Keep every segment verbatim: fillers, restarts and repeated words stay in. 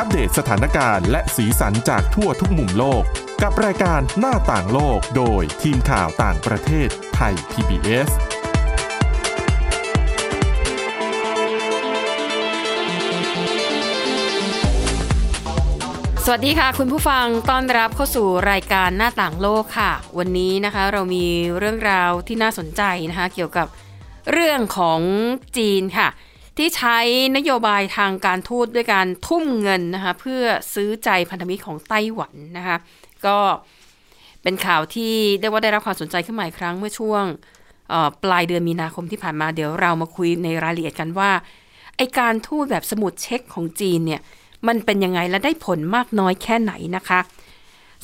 อัปเดตสถานการณ์และสีสันจากทั่วทุกมุมโลกกับรายการหน้าต่างโลกโดยทีมข่าวต่างประเทศไทย พี บี เอสสวัสดีค่ะคุณผู้ฟังต้อนรับเข้าสู่รายการหน้าต่างโลกค่ะวันนี้นะคะเรามีเรื่องราวที่น่าสนใจนะคะเกี่ยวกับเรื่องของจีนค่ะที่ใช้นโยบายทางการทูตด้วยการทุ่มเงินนะคะเพื่อซื้อใจพันธมิตรของไต้หวันนะคะก็เป็นข่าวที่ได้ว่าได้รับความสนใจขึ้นมาอีกครั้งเมื่อช่วงปลายเดือนมีนาคมที่ผ่านมาเดี๋ยวเรามาคุยในรายละเอียดกันว่าไอ้การทูตแบบสมุดเช็คของจีนเนี่ยมันเป็นยังไงและได้ผลมากน้อยแค่ไหนนะคะ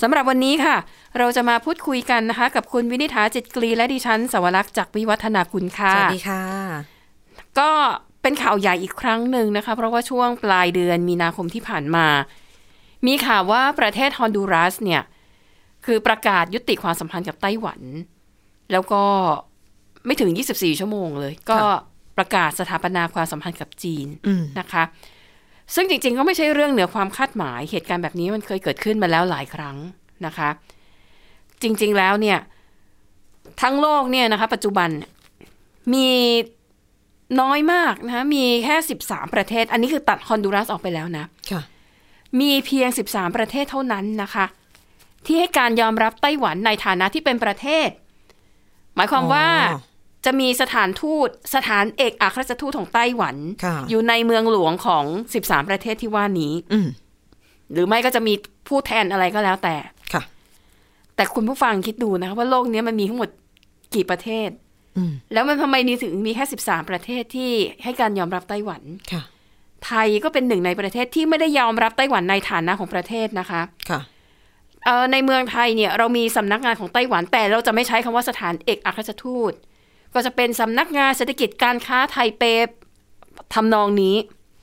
สำหรับวันนี้ค่ะเราจะมาพูดคุยกันนะคะกับคุณวินิฐาจิตกรีและดิฉันสวรักษ์จากวิวัฒนาคุณค่ะสวัสดีค่ะก็เป็นข่าวใหญ่อีกครั้งหนึ่งนะคะเพราะว่าช่วงปลายเดือนมีนาคมที่ผ่านมามีข่าวว่าประเทศฮอนดูรัสเนี่ยคือประกาศยุติความสัมพันธ์กับไต้หวันแล้วก็ไม่ถึงยี่สิบสี่ชั่วโมงเลยก็ประกาศสถาปนาความสัมพันธ์กับจีนนะคะซึ่งจริงๆก็ไม่ใช่เรื่องเหนือความคาดหมายเหตุการณ์แบบนี้มันเคยเกิดขึ้นมาแล้วหลายครั้งนะคะจริงๆแล้วเนี่ยทั้งโลกเนี่ยนะคะปัจจุบันมีน้อยมากนะคะมีแค่สิบสามประเทศอันนี้คือตัดฮอนดูรัสออกไปแล้วนะมีเพียงสิบสามประเทศเท่านั้นนะคะที่ให้การยอมรับไต้หวันในฐานะที่เป็นประเทศหมายความว่าจะมีสถานทูตสถานเอกอัครราชทูตของไต้หวันอยู่ในเมืองหลวงของสิบสามประเทศที่ว่านี้หรือไม่ก็จะมีผู้แทนอะไรก็แล้วแต่แต่คุณผู้ฟังคิดดูนะคะว่าโลกนี้มันมีทั้งหมดกี่ประเทศแล้วมันทำไมถึงมีแค่สิบสามประเทศที่ให้การยอมรับไต้หวันไทยก็เป็นหนึ่งในประเทศที่ไม่ได้ยอมรับไต้หวันในฐานะของประเทศนะคะในเมืองไทยเนี่ยเรามีสำนักงานของไต้หวันแต่เราจะไม่ใช้คำว่าสถานเอกอัครราชทูตก็จะเป็นสำนักงานเศรษฐกิจการค้าไทเปทำนองนี้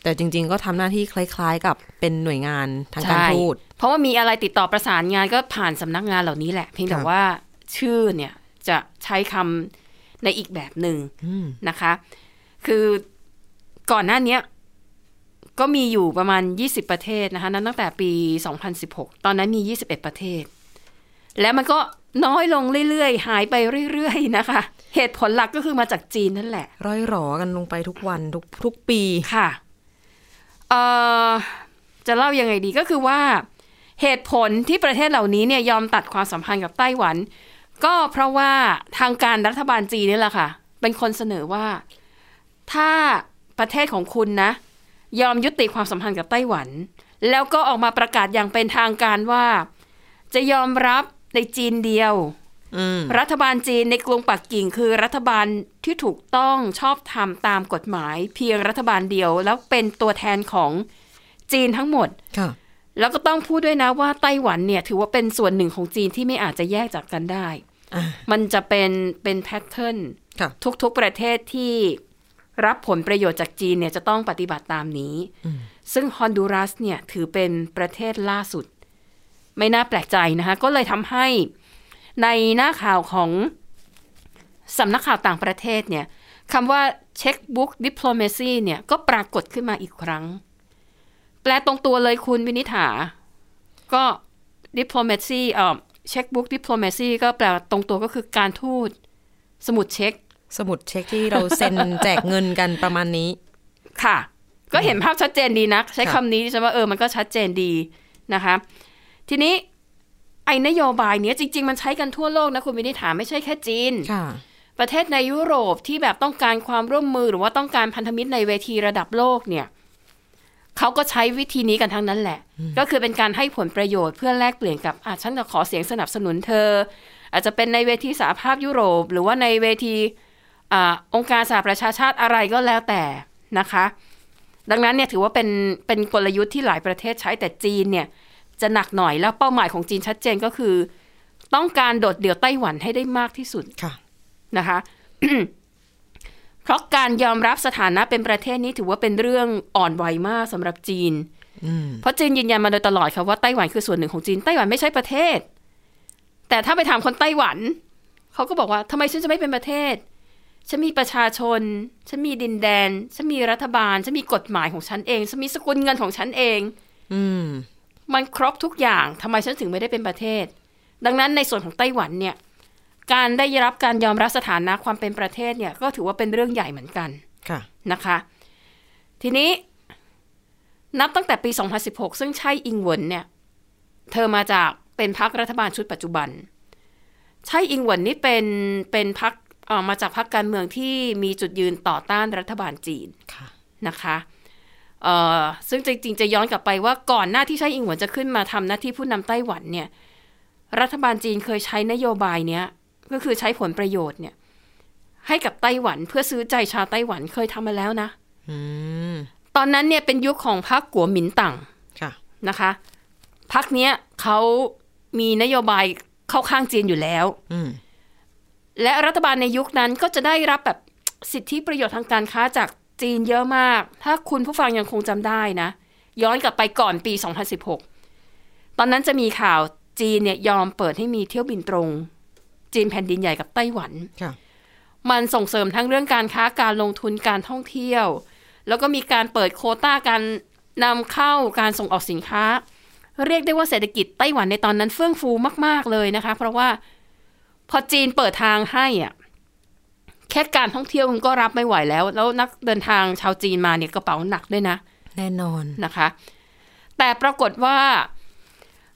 แต่จริงๆก็ทำหน้าที่คล้ายๆกับเป็นหน่วยงานทางการทูตเพราะว่ามีอะไรติดต่อประสานงานก็ผ่านสำนักงานเหล่านี้แหละเพียงแต่ว่าชื่อเนี่ยจะใช้คำในอีกแบบหนึ่งนะคะคือก่อนหน้านี้ก็มีอยู่ประมาณยี่สิบประเทศนะคะนั้นตั้งแต่ปีสองพันสิบหกตอนนั้นมียี่สิบเอ็ดประเทศแล้วมันก็น้อยลงเรื่อยๆหายไปเรื่อยๆนะคะเหตุผลหลักก็คือมาจากจีนนั่นแหละร้อยหรอกันลงไปทุกวันทุกทุกปีค่ะเอ่อจะเล่ายังไงดีก็คือว่าเหตุผลที่ประเทศเหล่านี้เนี่ยยอมตัดความสัมพันธ์กับไต้หวันก็เพราะว่าทางการรัฐบาลจีนนี่แหละค่ะเป็นคนเสนอว่าถ้าประเทศของคุณนะยอมยุติความสัมพันธ์กับไต้หวันแล้วก็ออกมาประกาศอย่างเป็นทางการว่าจะยอมรับในจีนเดียวรัฐบาลจีนในกรุงปักกิ่งคือรัฐบาลที่ถูกต้องชอบธรรมตามกฎหมายเพียงรัฐบาลเดียวแล้วเป็นตัวแทนของจีนทั้งหมดแล้วก็ต้องพูดด้วยนะว่าไต้หวันเนี่ยถือว่าเป็นส่วนหนึ่งของจีนที่ไม่อาจจะแยกจากกันได้มันจะเป็นเป็นแพทเทิร์นทุกๆประเทศที่รับผลประโยชน์จากจีนเนี่ยจะต้องปฏิบัติตามนี้ซึ่งฮอนดูรัสเนี่ยถือเป็นประเทศล่าสุดไม่น่าแปลกใจนะคะก็เลยทำให้ในหน้าข่าวของสำนักข่าวต่างประเทศเนี่ยคำว่าเช็คบุ๊กดิปโลเมซีเนี่ยก็ปรากฏขึ้นมาอีกครั้งแปลตรงตัวเลยคุณวินิฐาก็ดิปโลเมซีเอ่อเช็คบุ๊กดิปโลเมซีก็แปลตรงตัวก็คือการทูตสมุดเช็คสมุดเช็คที่เราเซ็น แจกเงินกันประมาณนี้ค่ะ ก็เห็นภาพชัดเจนดีนะใช้คำนี้ใช่ไหมเออมันก็ชัดเจนดีนะคะทีนี้ไอ้นโยบายเนี้ยจริงๆมันใช้กันทั่วโลกนะคุณวินิฐาไม่ใช่แค่จีนประเทศในยุโรปที่แบบต้องการความร่วมมือหรือว่าต้องการพันธมิตรในเวทีระดับโลกเนี่ยเขาก็ใช้วิธีนี้กันทั้งนั้นแหละก็คือเป็นการให้ผลประโยชน์เพื่อแลกเปลี่ยนกับอ่ะฉันจะขอเสียงสนับสนุนเธออาจจะเป็นในเวทีสหภาพยุโรปหรือว่าในเวทีอ่าองค์การสหประชาชาติอะไรก็แล้วแต่นะคะดังนั้นเนี่ยถือว่าเป็นเป็นกลยุทธ์ที่หลายประเทศใช้แต่จีนเนี่ยจะหนักหน่อยแล้วเป้าหมายของจีนชัดเจนก็คือต้องการโดดเดี่ยวไต้หวันให้ได้มากที่สุดนะคะ เพราะการยอมรับสถานะเป็นประเทศนี้ถือว่าเป็นเรื่องอ่อนไหวมากสำหรับจีนเพราะจีนยืนยันมาโดยตลอดค่ะว่าไต้หวันคือส่วนหนึ่งของจีนไต้หวันไม่ใช่ประเทศแต่ถ้าไปถามคนไต้หวันเขาก็บอกว่าทำไมฉันจะไม่เป็นประเทศฉันมีประชาชนฉันมีดินแดนฉันมีรัฐบาลฉันมีกฎหมายของฉันเองฉันมีสกุลเงินของฉันเอง อืมมันครบทุกอย่างทำไมฉันถึงไม่ได้เป็นประเทศดังนั้นในส่วนของไต้หวันเนี่ยการได้รับการยอมรับสถานะความเป็นประเทศเนี่ยก็ถือว่าเป็นเรื่องใหญ่เหมือนกันค่ะนะคะทีนี้นับตั้งแต่ปีสองพันสิบหกซึ่งไช่อิงเหวินเนี่ยเธอมาจากเป็นพรรครัฐบาลชุดปัจจุบันไช่อิงเหวินนี่เป็นเป็นพรรคเอ่อมาจากพรรคการเมืองที่มีจุดยืนต่อต้านรัฐบาลจีนค่ะนะคะเอ่อซึ่งจริงๆจะย้อนกลับไปว่าก่อนหน้าที่ไช่อิงเหวินจะขึ้นมาทำหน้าที่ผู้นำไต้หวันเนี่ยรัฐบาลจีนเคยใช้นโยบายเนี้ยก็คือใช้ผลประโยชน์เนี่ยให้กับไต้หวันเพื่อซื้อใจชาวไต้หวันเคยทำมาแล้วนะ hmm. ตอนนั้นเนี่ยเป็นยุค ข, ของพรรคกัวหมินตั๋งนะคะพรรคเนี้ยเขามีนโยบายเข้าข้างจีนอยู่แล้ว hmm. และรัฐบาลในยุคนั้นก็จะได้รับแบบสิทธิประโยชน์ทางการค้าจากจีนเยอะมากถ้าคุณผู้ฟังยังคงจำได้นะย้อนกลับไปก่อนปีสองพันสิบหกตอนนั้นจะมีข่าวจีนเนี่ยยอมเปิดให้มีเที่ยวบินตรงจีนแผ่นดินใหญ่กับไต้หวันมันส่งเสริมทั้งเรื่องการค้าการลงทุนการท่องเที่ยวแล้วก็มีการเปิดโควต้าการนำเข้าการส่งออกสินค้าเรียกได้ว่าเศรษฐกิจไต้หวันในตอนนั้นเฟื่องฟูมากๆเลยนะคะเพราะว่าพอจีนเปิดทางให้อ่ะแค่การท่องเที่ยวมันก็รับไม่ไหวแล้วแล้วนักเดินทางชาวจีนมาเนี่ยกระเป๋าหนักด้วยนะแน่นอนนะคะแต่ปรากฏว่า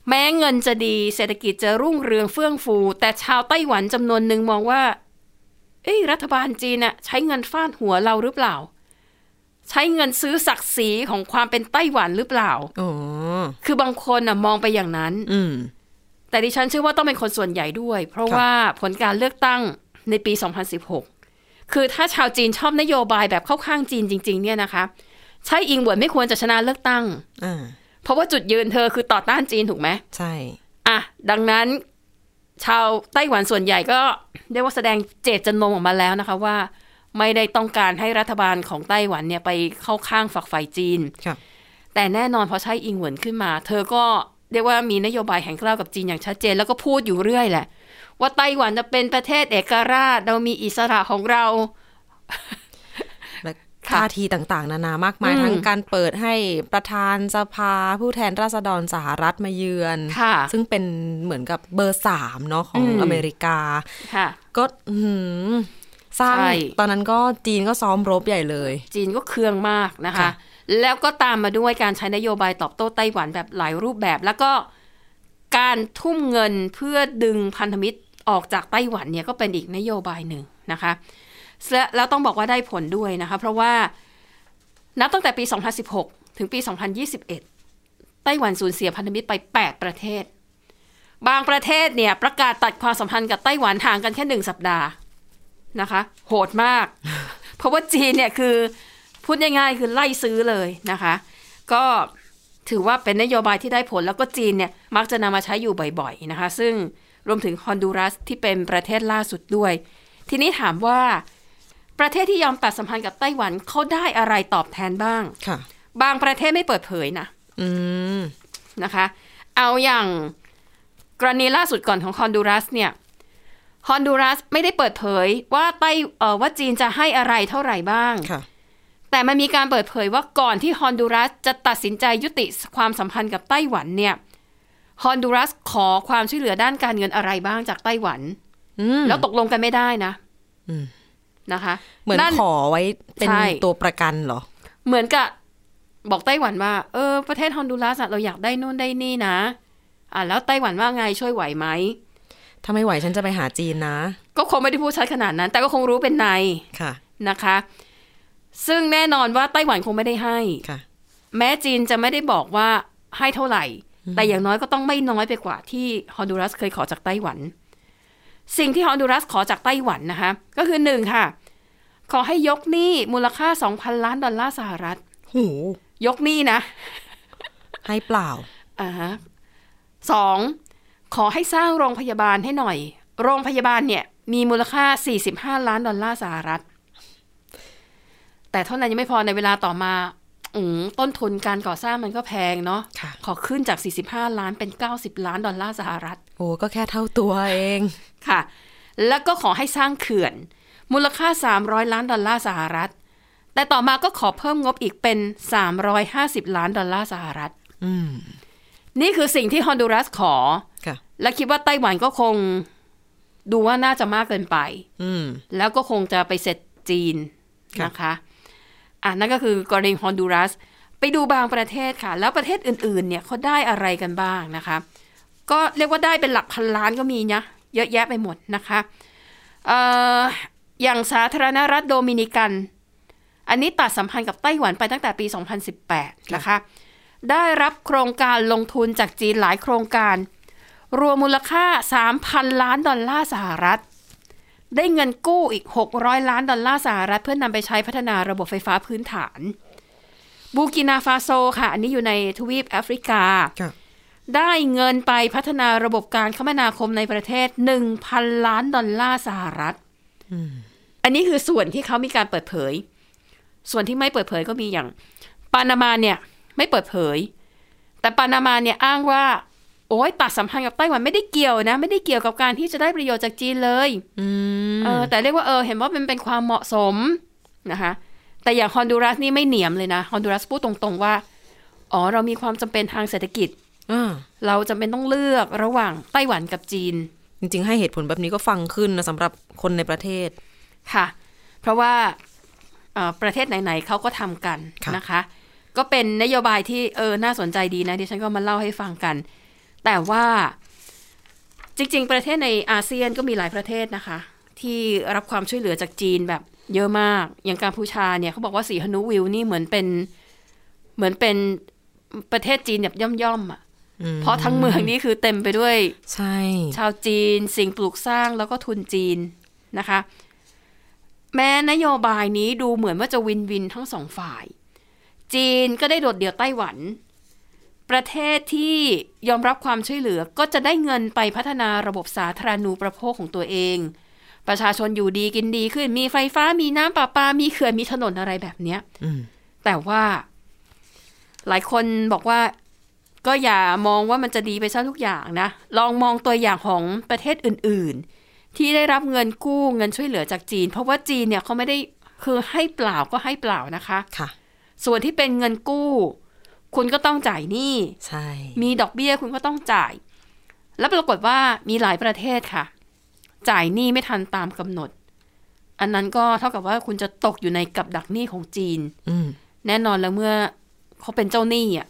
แม้เงินจะดีเศรษฐกิจจะรุ่งเรืองเฟื่องฟูแต่ชาวไต้หวันจำนวนหนึ่งมองว่าเอ้ยรัฐบาลจีนน่ะใช้เงินฟาดหัวเราหรือเปล่าใช้เงินซื้อศักดิ์ศรีของความเป็นไต้หวันหรือเปล่าอ๋อคือบางคนน่ะมองไปอย่างนั้นอืมแต่ดิฉันเชื่อว่าต้องเป็นคนส่วนใหญ่ด้วยเพราะว่าผลการเลือกตั้งในปีสองพันสิบหกคือถ้าชาวจีนชอบนโยบายแบบเข้าข้างจีนจริงๆเนี่ยนะคะไช่อิงเหวินไม่ควรจะชนะเลือกตั้งอ่าเพราะว่าจุดยืนเธอคือต่อต้านจีนถูกไหมใช่อ่ะดังนั้นชาวไต้หวันส่วนใหญ่ก็เรียกว่าแสดงเจตจำนงออกมาแล้วนะคะว่าไม่ได้ต้องการให้รัฐบาลของไต้หวันเนี่ยไปเข้าข้างฝักฝ่ายจีนครับแต่แน่นอนพอไช่อิงเหวินขึ้นมาเธอก็เรียกว่ามีนโยบายแห่งกล้าวกับจีนอย่างชัดเจนแล้วก็พูดอยู่เรื่อยแหละว่าไต้หวันจะเป็นประเทศเอกราชเรามีอิสระของเราท่าทีต่างๆนานามากมายทั้งการเปิดให้ประธานสภาผู้แทนราษฎรสหรัฐมาเยือนซึ่งเป็นเหมือนกับเบอร์สามเนาะของอเมริกาก็สร้างตอนนั้นก็จีนก็ซ้อมรบใหญ่เลยจีนก็เคืองมากนะคะแล้วก็ตามมาด้วยการใช้นโยบายตอบโต้ไต้หวันแบบหลายรูปแบบแล้วก็การทุ่มเงินเพื่อดึงพันธมิตรออกจากไต้หวันเนี่ยก็เป็นอีกนโยบายหนึ่งนะคะแล้วต้องบอกว่าได้ผลด้วยนะคะเพราะว่านับตั้งแต่ปีสองพันสิบหกถึงปีสองพันยี่สิบเอ็ดไต้หวันสูญเสียพันธมิตรไปแปดประเทศบางประเทศเนี่ยประกาศตัดความสัมพันธ์กับไต้หวันห่างกันแค่หนึ่งสัปดาห์นะคะโหดมาก เพราะว่าจีนเนี่ยคือพูดง่ายๆคือไล่ซื้อเลยนะคะก็ถือว่าเป็นนโยบายที่ได้ผลแล้วก็จีนเนี่ยมักจะนำมาใช้อยู่บ่อยๆนะคะซึ่งรวมถึงฮอนดูรัสที่เป็นประเทศล่าสุดด้วยทีนี้ถามว่าประเทศที่ยอมตัดสัมพันธ์กับไต้หวันเขาได้อะไรตอบแทนบ้างค่ะบางประเทศไม่เปิดเผยนะอืมนะคะเอาอย่างกรณีล่าสุดก่อนของฮอนดูรัสเนี่ยฮอนดูรัสไม่ได้เปิดเผยว่าไต้เอ่อว่าจีนจะให้อะไรเท่าไหร่บ้างค่ะแต่มันมีการเปิดเผยว่าก่อนที่ฮอนดูรัสจะตัดสินใจยุติความสัมพันธ์กับไต้หวันเนี่ยฮอนดูรัสขอความช่วยเหลือด้านการเงินอะไรบ้างจากไต้หวันแล้วตกลงกันไม่ได้นะนะคะเหมือนขอไว้เป็นตัวประกันเหรอเหมือนกับบอกไต้หวันว่าเออประเทศฮอนดูรัสเราอยากได้นู่นได้นี่นะอ่ะแล้วไต้หวันว่าไงช่วยไหวไหมถ้าไม่ไหวฉันจะไปหาจีนนะก็คงไม่ได้พูดชัดขนาดนั้นแต่ก็คงรู้เป็นในค่ะนะคะซึ่งแน่นอนว่าไต้หวันคงไม่ได้ให้ค่ะแม้จีนจะไม่ได้บอกว่าให้เท่าไหร่แต่อย่างน้อยก็ต้องไม่น้อยไปกว่าที่ฮอนดูรัสเคยขอจากไต้หวันสิ่งที่ฮอนดูรัสขอจากไต้หวันนะคะก็คือหนึ่งค่ะขอให้ยกหนี้มูลค่า สองพัน ล้านดอลลาร์สหรัฐโหยกหนี้นะให้เปล่าอ่าฮะสองขอให้สร้างโรงพยาบาลให้หน่อยโรงพยาบาลเนี่ยมีมูลค่าสี่สิบห้าล้านดอลลาร์สหรัฐแต่เท่านั้นยังไม่พอในเวลาต่อมาอืมต้นทุนการก่อสร้างมันก็แพงเนาะขอขึ้นจากสี่สิบห้าล้านเป็นเก้าสิบล้านดอลลาร์สหรัฐโอ้ก็แค่เท่าตัวเองค่ะแล้วก็ขอให้สร้างเขื่อนมูลค่าสามร้อยล้านดอลลาร์สหรัฐแต่ต่อมาก็ขอเพิ่มงบอีกเป็นสามร้อยห้าสิบล้านดอลลาร์สหรัฐ นี่คือสิ่งที่ฮอนดูรัสขอและคิดว่าไต้หวันก็คงดูว่าน่าจะมากเกินไปแล้วก็คงจะไปเสร็จจีนนะคะอ่ะนั่นก็คือกรณีฮอนดูรัสไปดูบางประเทศค่ะแล้วประเทศอื่นๆเนี่ยเขาได้อะไรกันบ้างนะคะก็เรียกว่าได้เป็นหลักพันล้านก็มีนะเยอะแยะไปหมดนะคะเอ่ออย่างสาธารณรัฐโดมินิกันอันนี้ตัดสัมพันธ์กับไต้หวันไปตั้งแต่ปีสองพันสิบแปดนะคะได้รับโครงการลงทุนจากจีนหลายโครงการรวมมูลค่า สามพัน ล้านดอลลาร์สหรัฐได้เงินกู้อีกหกร้อยล้านดอลลาร์สหรัฐเพื่อนำไปใช้พัฒนาระบบไฟฟ้าพื้นฐานบูกินาฟาโซค่ะอันนี้อยู่ในทวีปแอฟริกาได้เงินไปพัฒนาระบบการคมนาคมในประเทศ หนึ่งพัน ล้านดอลลาร์สหรัฐอันนี้คือส่วนที่เขามีการเปิดเผยส่วนที่ไม่เปิดเผยก็มีอย่างปานามาเนี่ยไม่เปิดเผยแต่ปานามาเนี่ยอ้างว่าโอ้ยตัดสัมพันธ์กับไต้หวันไม่ได้เกี่ยวนะไม่ได้เกี่ยวกับการที่จะได้ประโยชน์จากจีนเลยเออแต่เรียกว่าเออเห็นว่ามันเป็นความเหมาะสมนะคะแต่อย่างฮอนดูรัสนี่ไม่เหนียมเลยนะฮอนดูรัสพูดตรงๆว่าอ๋อเรามีความจำเป็นทางเศรษฐกิจเราจำเป็นต้องเลือกระหว่างไต้หวันกับจีนจริงๆให้เหตุผลแบบนี้ก็ฟังขึ้นนะสำหรับคนในประเทศค่ะเพราะว่าประเทศไหนๆเขาก็ทำกันนะคะก็เป็นนโยบายที่เออน่าสนใจดีนะดิฉันก็มาเล่าให้ฟังกันแต่ว่าจริงๆประเทศในอาเซียนก็มีหลายประเทศนะคะที่รับความช่วยเหลือจากจีนแบบเยอะมากอย่างกัมพูชาเนี่ยเขาบอกว่าสีฮานุวิวนี่เหมือนเป็นเหมือนเป็นประเทศจีนแบบย่อมๆอ่ะเพราะทั้งเมืองนี้คือเต็มไปด้วยใช่ชาวจีนสิ่งปลูกสร้างแล้วก็ทุนจีนนะคะแม้นโยบายนี้ดูเหมือนว่าจะวินวินทั้งสองฝ่ายจีนก็ได้โดดเดี่ยวไต้หวันประเทศที่ยอมรับความช่วยเหลือก็จะได้เงินไปพัฒนาระบบสาธารณูปโภคของตัวเองประชาชนอยู่ดีกินดีขึ้นมีไฟฟ้ามีน้ำประปามีเขื่อนมีถนนอะไรแบบเนี้ยแต่ว่าหลายคนบอกว่าก็อย่ามองว่ามันจะดีไปซะทุกอย่างนะลองมองตัวอย่างของประเทศอื่นๆที่ได้รับเงินกู้เงินช่วยเหลือจากจีนเพราะว่าจีนเนี่ยเขาไม่ได้คือให้เปล่าก็ให้เปล่านะคะค่ะส่วนที่เป็นเงินกู้คุณก็ต้องจ่ายหนี้ใช่มีดอกเบี้ยคุณก็ต้องจ่ายแล้วปรากฏว่ามีหลายประเทศค่ะจ่ายหนี้ไม่ทันตามกำหนดอันนั้นก็เท่ากับว่าคุณจะตกอยู่ในกับดักหนี้ของจีนแน่นอนแล้วเมื่อเขาเป็นเจ้าหนี้อ่ะ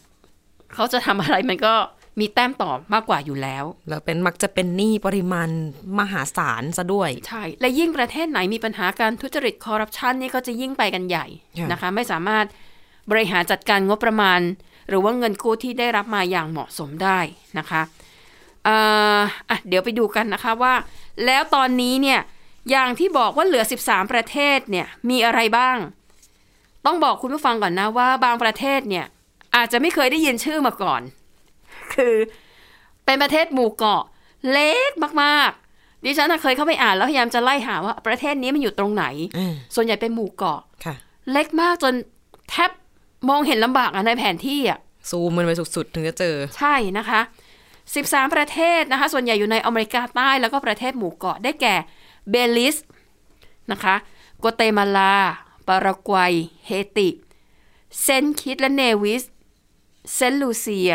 เขาจะทำอะไรมันก็มีแต้มต่อมากกว่าอยู่แล้วแล้วเป็นมักจะเป็นหนี้ปริมาณมหาศาลซะด้วยใช่และยิ่งประเทศไหนมีปัญหาการทุจริตคอร์รัปชันนี่ก็จะยิ่งไปกันใหญ่ yeah. นะคะไม่สามารถบริหารจัดการงบประมาณหรือว่าเงินกู้ที่ได้รับมาอย่างเหมาะสมได้นะคะเอ่ออ่ะเดี๋ยวไปดูกันนะคะว่าแล้วตอนนี้เนี่ยอย่างที่บอกว่าเหลือสิบสามประเทศเนี่ยมีอะไรบ้างต้องบอกคุณผู้ฟังก่อนนะว่าบางประเทศเนี่ยอาจจะไม่เคยได้ยินชื่อมาก่อนคือเป็นประเทศหมู่เกาะเล็กมากๆดิฉันเคยเข้าไปอ่านแล้วพยายามจะไล่หาว่าประเทศนี้มันอยู่ตรงไหนส่วนใหญ่เป็นหมู่เกาะเล็กมากจนแทบมองเห็นลำบากในแผนที่อ่ะซูมมันไปสุดๆถึงจะเจอใช่นะคะสิบสามประเทศนะคะส่วนใหญ่อยู่ในอเมริกาใต้แล้วก็ประเทศหมู่เกาะได้แก่เบลิสนะคะกัวเตมาลาปารากวัยเฮติเซนต์คิตและเนวิสเซนต์ลูเซีย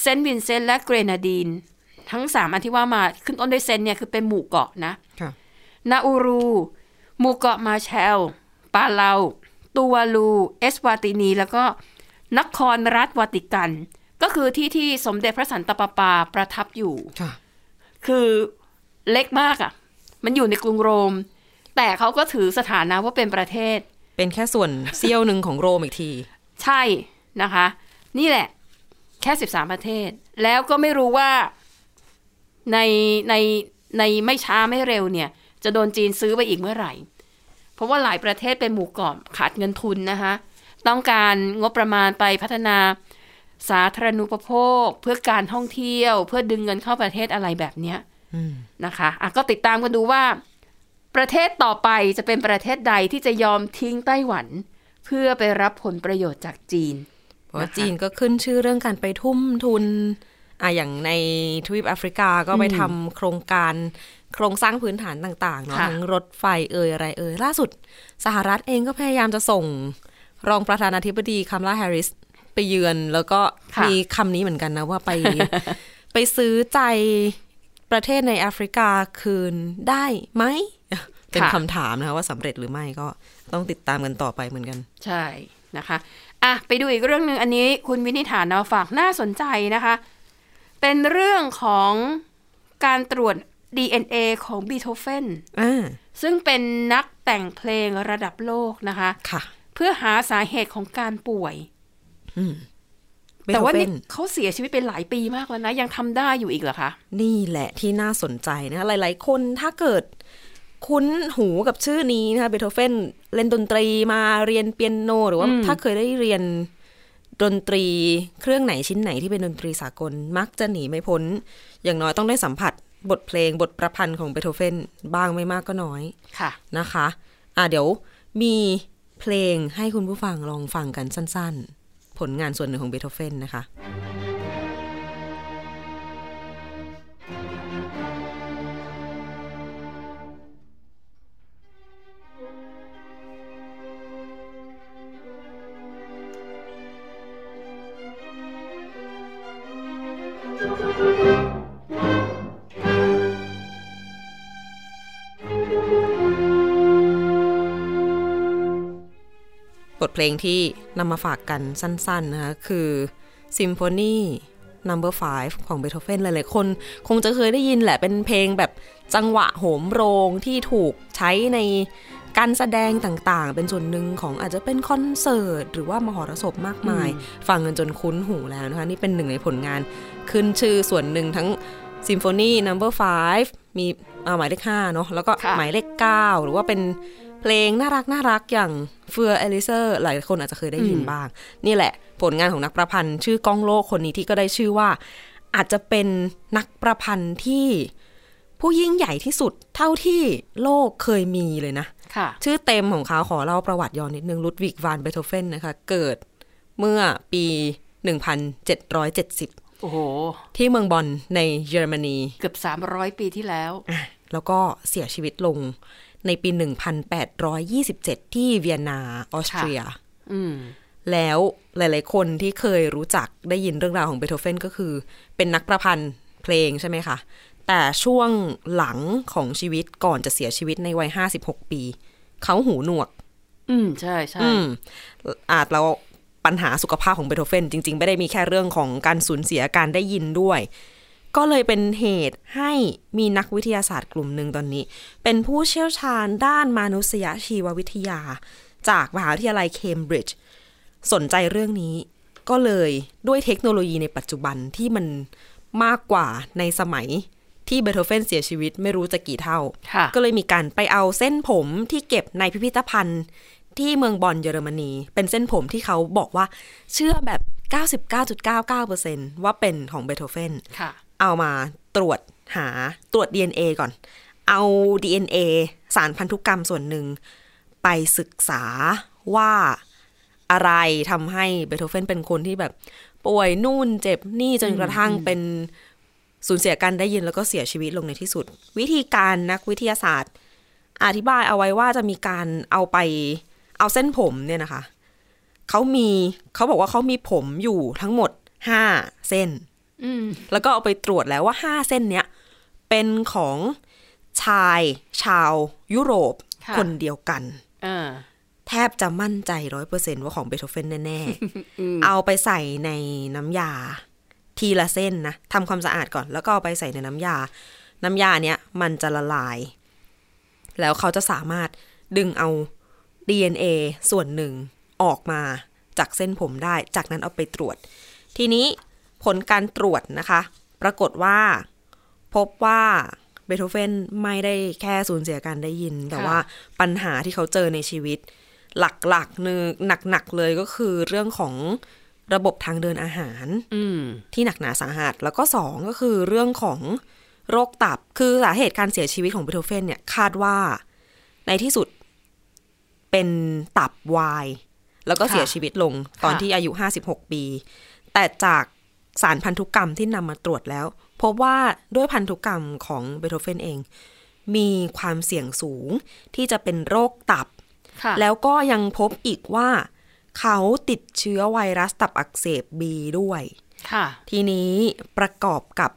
เซนต์วินเซนต์และเกรนาดีนทั้งสามอันที่ว่ามาขึ้นต้นด้วยเซนต์เนี่ยคือเป็นหมู่เกาะนะนาอูรูหมู่เกาะมาแชลปาเลาตูวาลูเอสวาตินีแล้วก็นครรัฐวาติกันก็คือที่ที่สมเด็จพระสันตะปาปาประทับอยู่คือเล็กมากอ่ะมันอยู่ในกรุงโรมแต่เขาก็ถือสถานะว่าเป็นประเทศเป็นแค่ส่วนเสี้ยวหนึ่งของโรมอีกทีใช่นะคะนี่แหละแค่สิบสามประเทศแล้วก็ไม่รู้ว่าในในในไม่ช้าไม่เร็วเนี่ยจะโดนจีนซื้อไปอีกเมื่อไหร่เพราะว่าหลายประเทศเป็นหมู่เกาะขาดเงินทุนนะคะต้องการงบประมาณไปพัฒนาสาธารณูปโภคเพื่อการท่องเที่ยวเพื่อดึงเงินเข้าประเทศอะไรแบบนี้นะคะอ่ะก็ติดตามกันดูว่าประเทศต่อไปจะเป็นประเทศใดที่จะยอมทิ้งไต้หวันเพื่อไปรับผลประโยชน์จากจีนเพราะจีนก็ขึ้นชื่อเรื่องการไปทุ่มทุนอ่ะอย่างในทวีปแอฟริกาก็ไปทำโครงการโครงสร้างพื้นฐานต่างๆเนาะทั้งรถไฟเอ่ยอะไรเอ่ยล่าสุดสหรัฐเองก็พยายามจะส่งรองประธานาธิบดีคัมลาแฮร์ริสไป ไปเยือนแล้วก็มีคำนี้เหมือนกันนะว่าไป ไปซื้อใจประเทศในแอฟริกาคืนได้ไหม เป็นคำถามนะคะว่าสำเร็จหรือไม่ก็ต้องติดตามกันต่อไปเหมือนกันใช่นะคะอ่ะไปดูอีกเรื่องนึงอันนี้คุณวินิฐานเอาฝากน่าสนใจนะคะเป็นเรื่องของการตรวจ ดี เอ็น เอ ของ Beethoven อ่าซึ่งเป็นนักแต่งเพลงระดับโลกนะคะค่ะเพื่อหาสาเหตุของการป่วยอืมแต่ว่านี่เขาเสียชีวิตไปหลายปีมากแล้วนะยังทำได้อยู่อีกเหรอคะนี่แหละที่น่าสนใจนะหลายๆคนถ้าเกิดคุ้นหูกับชื่อนี้นะคะเบโธเฟนเล่นดนตรีมาเรียนเปียโนหรือว่าถ้าเคยได้เรียนดนตรีเครื่องไหนชิ้นไหนที่เป็นดนตรีสากลมักจะหนีไม่พ้นอย่างน้อยต้องได้สัมผัสบทเพลงบทประพันธ์ของเบโธเฟนบ้างไม่มากก็น้อยค่ะนะคะอ่ะเดี๋ยวมีเพลงให้คุณผู้ฟังลองฟังกันสั้นๆผลงานส่วนหนึ่งของเบโธเฟนนะคะบทเพลงที่นำมาฝากกันสั้นๆนะคะคือซิมโฟนีนัมเบอร์ห้าของเบโธเฟนหลายๆคนคงจะเคยได้ยินแหละเป็นเพลงแบบจังหวะโหมโรงที่ถูกใช้ในการแสดงต่างๆเป็นส่วนหนึ่งของอาจจะเป็นคอนเสิร์ตหรือว่ามหรสพมากมายฟังกันจนคุ้นหูแล้วนะคะนี่เป็นหนึ่งในผลงานขึ้นชื่อส่วนหนึ่งทั้งซิมโฟนีนัมเบอร์ห้ามีหมายเลขห้าเนาะแล้วก็หมายเลขเก้าหรือว่าเป็นเพลงน่ารักน่ารักอย่างเฟือเอลิเซอร์หลายคนอาจจะเคยได้ยินบ้างนี่แหละผลงานของนักประพันธ์ชื่อก้องโลกคนนี้ที่ก็ได้ชื่อว่าอาจจะเป็นนักประพันธ์ที่ผู้ยิ่งใหญ่ที่สุดเท่าที่โลกเคยมีเลยนะชื่อเต็มของเขาขอเล่าประวัติย้อนนิดนึง Ludwig van Beethoven นะคะเกิดเมื่อปี หนึ่งพันเจ็ดร้อยเจ็ดสิบ โอ้โหที่เมืองบอนในเยอรมนีเกือบสามร้อยปีที่แล้วแล้วก็เสียชีวิตลงในปี หนึ่งพันแปดร้อยยี่สิบเจ็ด ที่เวียนนาออสเตรียแล้วหลายๆคนที่เคยรู้จักได้ยินเรื่องราวของเบโธเฟนก็คือเป็นนักประพันธ์เพลงใช่ไหมคะแต่ช่วงหลังของชีวิตก่อนจะเสียชีวิตในวัยห้าสิบหกปีเขาหูหนวกอืมใช่ใช่อาจเราปัญหาสุขภาพของเบโธเฟนจริงๆไม่ได้มีแค่เรื่องของการสูญเสียการได้ยินด้วยก็เลยเป็นเหตุให้มีนักวิทยาศาสตร์กลุ่มหนึ่งตอนนี้เป็นผู้เชี่ยวชาญด้านมนุษยชีววิทยาจากมหาวิทยาลัยเคมบริดจ์สนใจเรื่องนี้ก็เลยด้วยเทคโนโลยีในปัจจุบันที่มันมากกว่าในสมัยที่เบโธเฟนเสียชีวิตไม่รู้จะกี่เท่าก็เลยมีการไปเอาเส้นผมที่เก็บในพิพิธภัณฑ์ที่เมืองบอนเยอรมนีเป็นเส้นผมที่เขาบอกว่าเชื่อแบบ เก้าสิบเก้าจุดเก้าเก้าเปอร์เซ็นต์ ว่าเป็นของเบโธเฟนเอามาตรวจหาตรวจ ดี เอ็น เอ ก่อนเอา ดี เอ็น เอ สารพันธุกรรมส่วนหนึ่งไปศึกษาว่าอะไรทำให้เบโธเฟนเป็นคนที่แบบป่วยนู่นเจ็บนี่จนกระทั่งเป็นสูญเสียการได้ยินแล้วก็เสียชีวิตลงในที่สุดวิธีการนักวิทยาศาสตร์อธิบายเอาไว้ว่าจะมีการเอาไปเอาเส้นผมเนี่ยนะคะเขามีเขาบอกว่าเขามีผมอยู่ทั้งหมดห้าเส้นแล้วก็เอาไปตรวจแล้วว่าห้าเส้นเนี้ยเป็นของชายชาวยุโรปคนเดียวกันแทบจะมั่นใจ ร้อยเปอร์เซ็นต์ ว่าของเบโธเฟนแน่ๆเอาไปใส่ในน้ำยาทีละเส้นนะทำความสะอาดก่อนแล้วก็เอาไปใส่ในน้ำยาน้ำยาเนี้ยมันจะละลายแล้วเขาจะสามารถดึงเอา ดี เอ็น เอ ส่วนหนึ่งออกมาจากเส้นผมได้จากนั้นเอาไปตรวจทีนี้ผลการตรวจนะคะปรากฏว่าพบว่าเบโธเฟนไม่ได้แค่สูญเสียการได้ยินแต่ว่าปัญหาที่เขาเจอในชีวิตหลักๆนึงหนักๆเลยก็คือเรื่องของระบบทางเดินอาหารที่หนักหนาสาหัสแล้วก็สองก็คือเรื่องของโรคตับคือสาเหตุการเสียชีวิตของเบโธเฟนเนี่ยคาดว่าในที่สุดเป็นตับวายแล้วก็เสียชีวิตลงตอนที่อายุห้าสิบหกปีแต่จากสารพันธุกรรมที่นำมาตรวจแล้วพบว่าด้วยพันธุกรรมของเบโธเฟนเองมีความเสี่ยงสูงที่จะเป็นโรคตับแล้วก็ยังพบอีกว่า เขาติดเชื้อไวรัสตับอักเสบบีด้วยทีนี้ประกอบกับ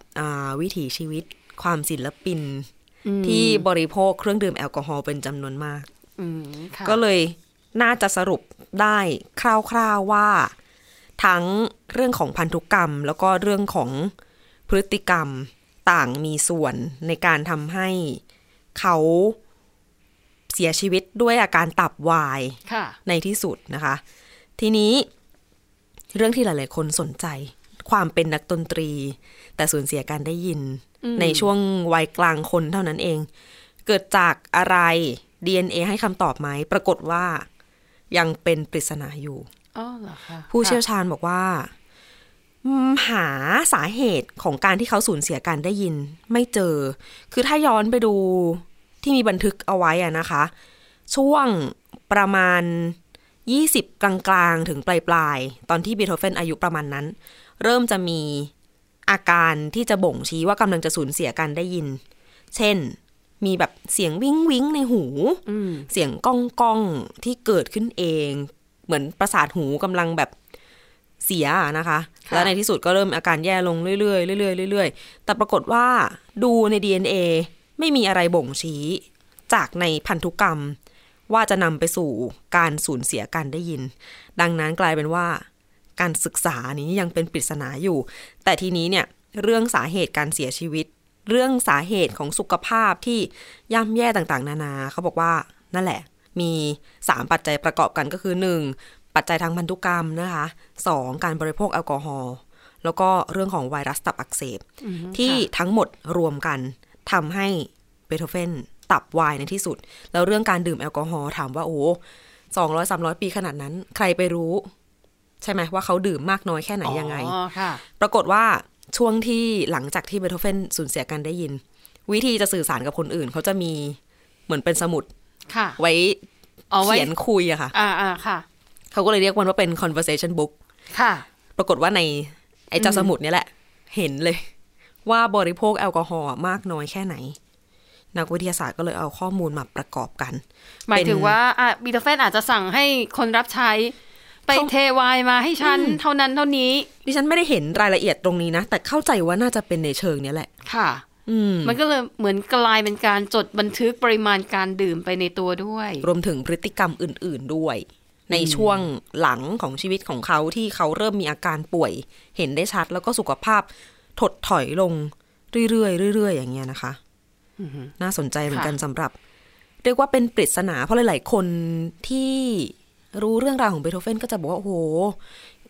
วิถีชีวิตความศิลปินที่บริโภคเครื่องดื่มแอลกอฮอล์เป็นจำนวนมากก็เลยน่าจะสรุปได้คร่าวๆว่าทั้งเรื่องของพันธุกรรมแล้วก็เรื่องของพฤติกรรมต่างมีส่วนในการทำให้เขาเสียชีวิตด้วยอาการตับวายในที่สุดนะคะทีนี้เรื่องที่หลายๆคนสนใจความเป็นนักดนตรีแต่สูญเสียการได้ยินในช่วงวัยกลางคนเท่านั้นเองเกิดจากอะไร ดี เอ็น เอ ให้คำตอบไหมปรากฏว่ายังเป็นปริศนาอยู่ผู้เชี่ยวชาญบอกว่าหาสาเหตุของการที่เขาสูญเสียการได้ยินไม่เจอคือถ้าย้อนไปดูที่มีบันทึกเอาไว้อะนะคะช่วงประมาณยี่สิบกลางๆถึงปลายๆตอนที่เบโธเฟนอายุประมาณนั้นเริ่มจะมีอาการที่จะบ่งชี้ว่ากำลังจะสูญเสียการได้ยินเช่นมีแบบเสียงวิ้งวิ้งในหูเสียงก้องก้องที่เกิดขึ้นเองเหมือนประสาทหูกำลังแบบเสียนะคะแล้วในที่สุดก็เริ่มอาการแย่ลงเรื่อยๆเรื่อยๆเรื่อยๆแต่ปรากฏว่าดูใน ดี เอ็น เอ ไม่มีอะไรบ่งชี้จากในพันธุกรรมว่าจะนำไปสู่การสูญเสียการได้ยินดังนั้นกลายเป็นว่าการศึกษานี้ยังเป็นปริศนาอยู่แต่ทีนี้เนี่ยเรื่องสาเหตุการเสียชีวิตเรื่องสาเหตุของสุขภาพที่ย่ำแย่ต่างๆนานาเขาบอกว่านั่นแหละมีสามปัจจัยประกอบกันก็คือหนึ่งปัจจัยทางพันธุกรรมนะคะสองการบริโภคแอลกอฮอล์แล้วก็เรื่องของไวรัสตับอักเสบที่ทั้งหมดรวมกันทำให้เบโธเฟนตับวายในที่สุดแล้วเรื่องการดื่มแอลกอฮอล์ถามว่าโอ้สองร้อย สามร้อยปีขนาดนั้นใครไปรู้ใช่ไหมว่าเขาดื่มมากน้อยแค่ไหนยังไงปรากฏว่าช่วงที่หลังจากที่เบโธเฟนสูญเสียการได้ยินวิธีจะสื่อสารกับคนอื่นเขาจะมีเหมือนเป็นสมุดไว้เขียนคุยอะค่ะเขาก็เลยเรียกมันว่าเป็น conversation book ปรากฏว่าในไอ้เจ้าสมุดนี่แหละเห็นเลยว่าบริโภคแอลกอฮอล์มากน้อยแค่ไหนนักวิทยาศาสตร์ก็เลยเอาข้อมูลมาประกอบกันหมายถึงว่าเบโธเฟนอาจจะสั่งให้คนรับใช้ไปเทวายมาให้ฉันเท่านั้นเท่านี้ดิฉันไม่ได้เห็นรายละเอียดตรงนี้นะแต่เข้าใจว่าน่าจะเป็นในเชิงนี้แหละค่ะ ม, มันก็เลยเหมือนกลายเป็นการจดบันทึกปริมาณการดื่มไปในตัวด้วยรวมถึงพฤติกรรมอื่นๆด้วยในช่วงหลังของชีวิตของเขาที่เขาเริ่มมีอาการป่วยเห็นได้ชัดแล้วก็สุขภาพถดถอยลงเรื่อยๆเรื่อยๆอย่างเงี้ยนะคะน่าสนใจเหมือนกันสำหรับเรียกว่าเป็นปริศนาเพราะหลายๆคนที่รู้เรื่องราวของเบโธเฟนก็จะบอกว่าโอ้โห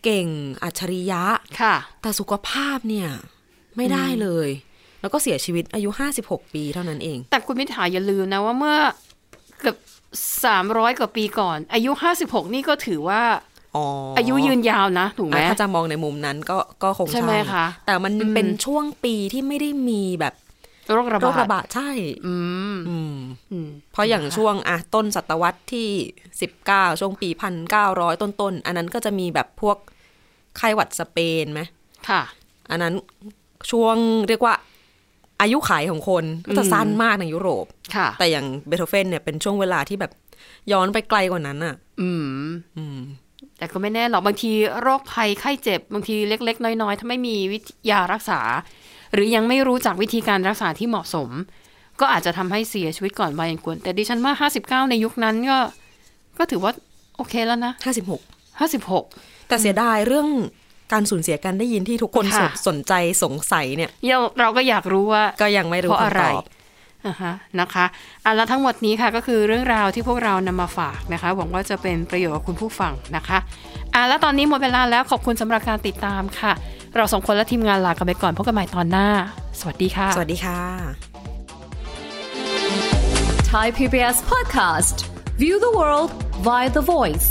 เก่งอัจฉริยะค่ะแต่สุขภาพเนี่ยไม่ได้เลยแล้วก็เสียชีวิตอายุห้าสิบหกปีเท่านั้นเองแต่คุณมิถาอย่าลืมนะว่าเมื่อเกือบสามร้อยกว่าปีก่อนอายุห้าสิบหกนี่ก็ถือว่าอ๋ออายุยืนยาวนะถูกไหมถ้าจะมองในมุมนั้นก็ก็คงใช่ไหมคะแต่มันเป็นช่วงปีที่ไม่ได้มีแบบโรคระบาดโรคระบาดใช่อืมอืมเพราะอย่างช่วงอ่ะต้นศตวรรษที่สิบเก้าช่วงปีหนึ่งพันเก้าร้อยต้นๆอันนั้นก็จะมีแบบพวกไข้หวัดสเปนมั้ยค่ะอันนั้นช่วงเรียกว่าอายุขัยของคนก็จะสั้นมากในยุโรปค่ะแต่อย่างเบโธเฟนเนี่ยเป็นช่วงเวลาที่แบบย้อนไปไกลกว่านั้นน่ะอืมอืมแต่ก็ไม่แน่หรอกบางทีโรคภัยไข้เจ็บบางทีเล็กๆน้อยๆถ้าไม่มียารักษาหรือยังไม่รู้จักวิธีการรักษาที่เหมาะสมก็อาจจะทำให้เสียชีวิตก่อนวัยอันควรแต่ดิฉันว่าห้าสิบเก้าในยุคนั้นก็ก็ถือว่าโอเคแล้วนะห้าสิบหก ห้าสิบหกแต่เสียดายเรื่องการสูญเสียการได้ยินที่ทุกคนสนใจสงสัยเนี่ยเราก็อยากรู้ว่าก็ยังไม่รู้เพราะอะไรนะคะเอาละทั้งหมดนี้ค่ะก็คือเรื่องราวที่พวกเรานำมาฝากนะคะหวังว่าจะเป็นประโยชน์กับคุณผู้ฟังนะคะเอาละตอนนี้หมดเวลาแล้วขอบคุณสำหรับการติดตามค่ะเราสองคนและทีมงานลากันไปก่อนพบกันใหม่ตอนหน้าสวัสดีค่ะสวัสดีค่ะ Thai พี บี เอส Podcast View the World via The Voice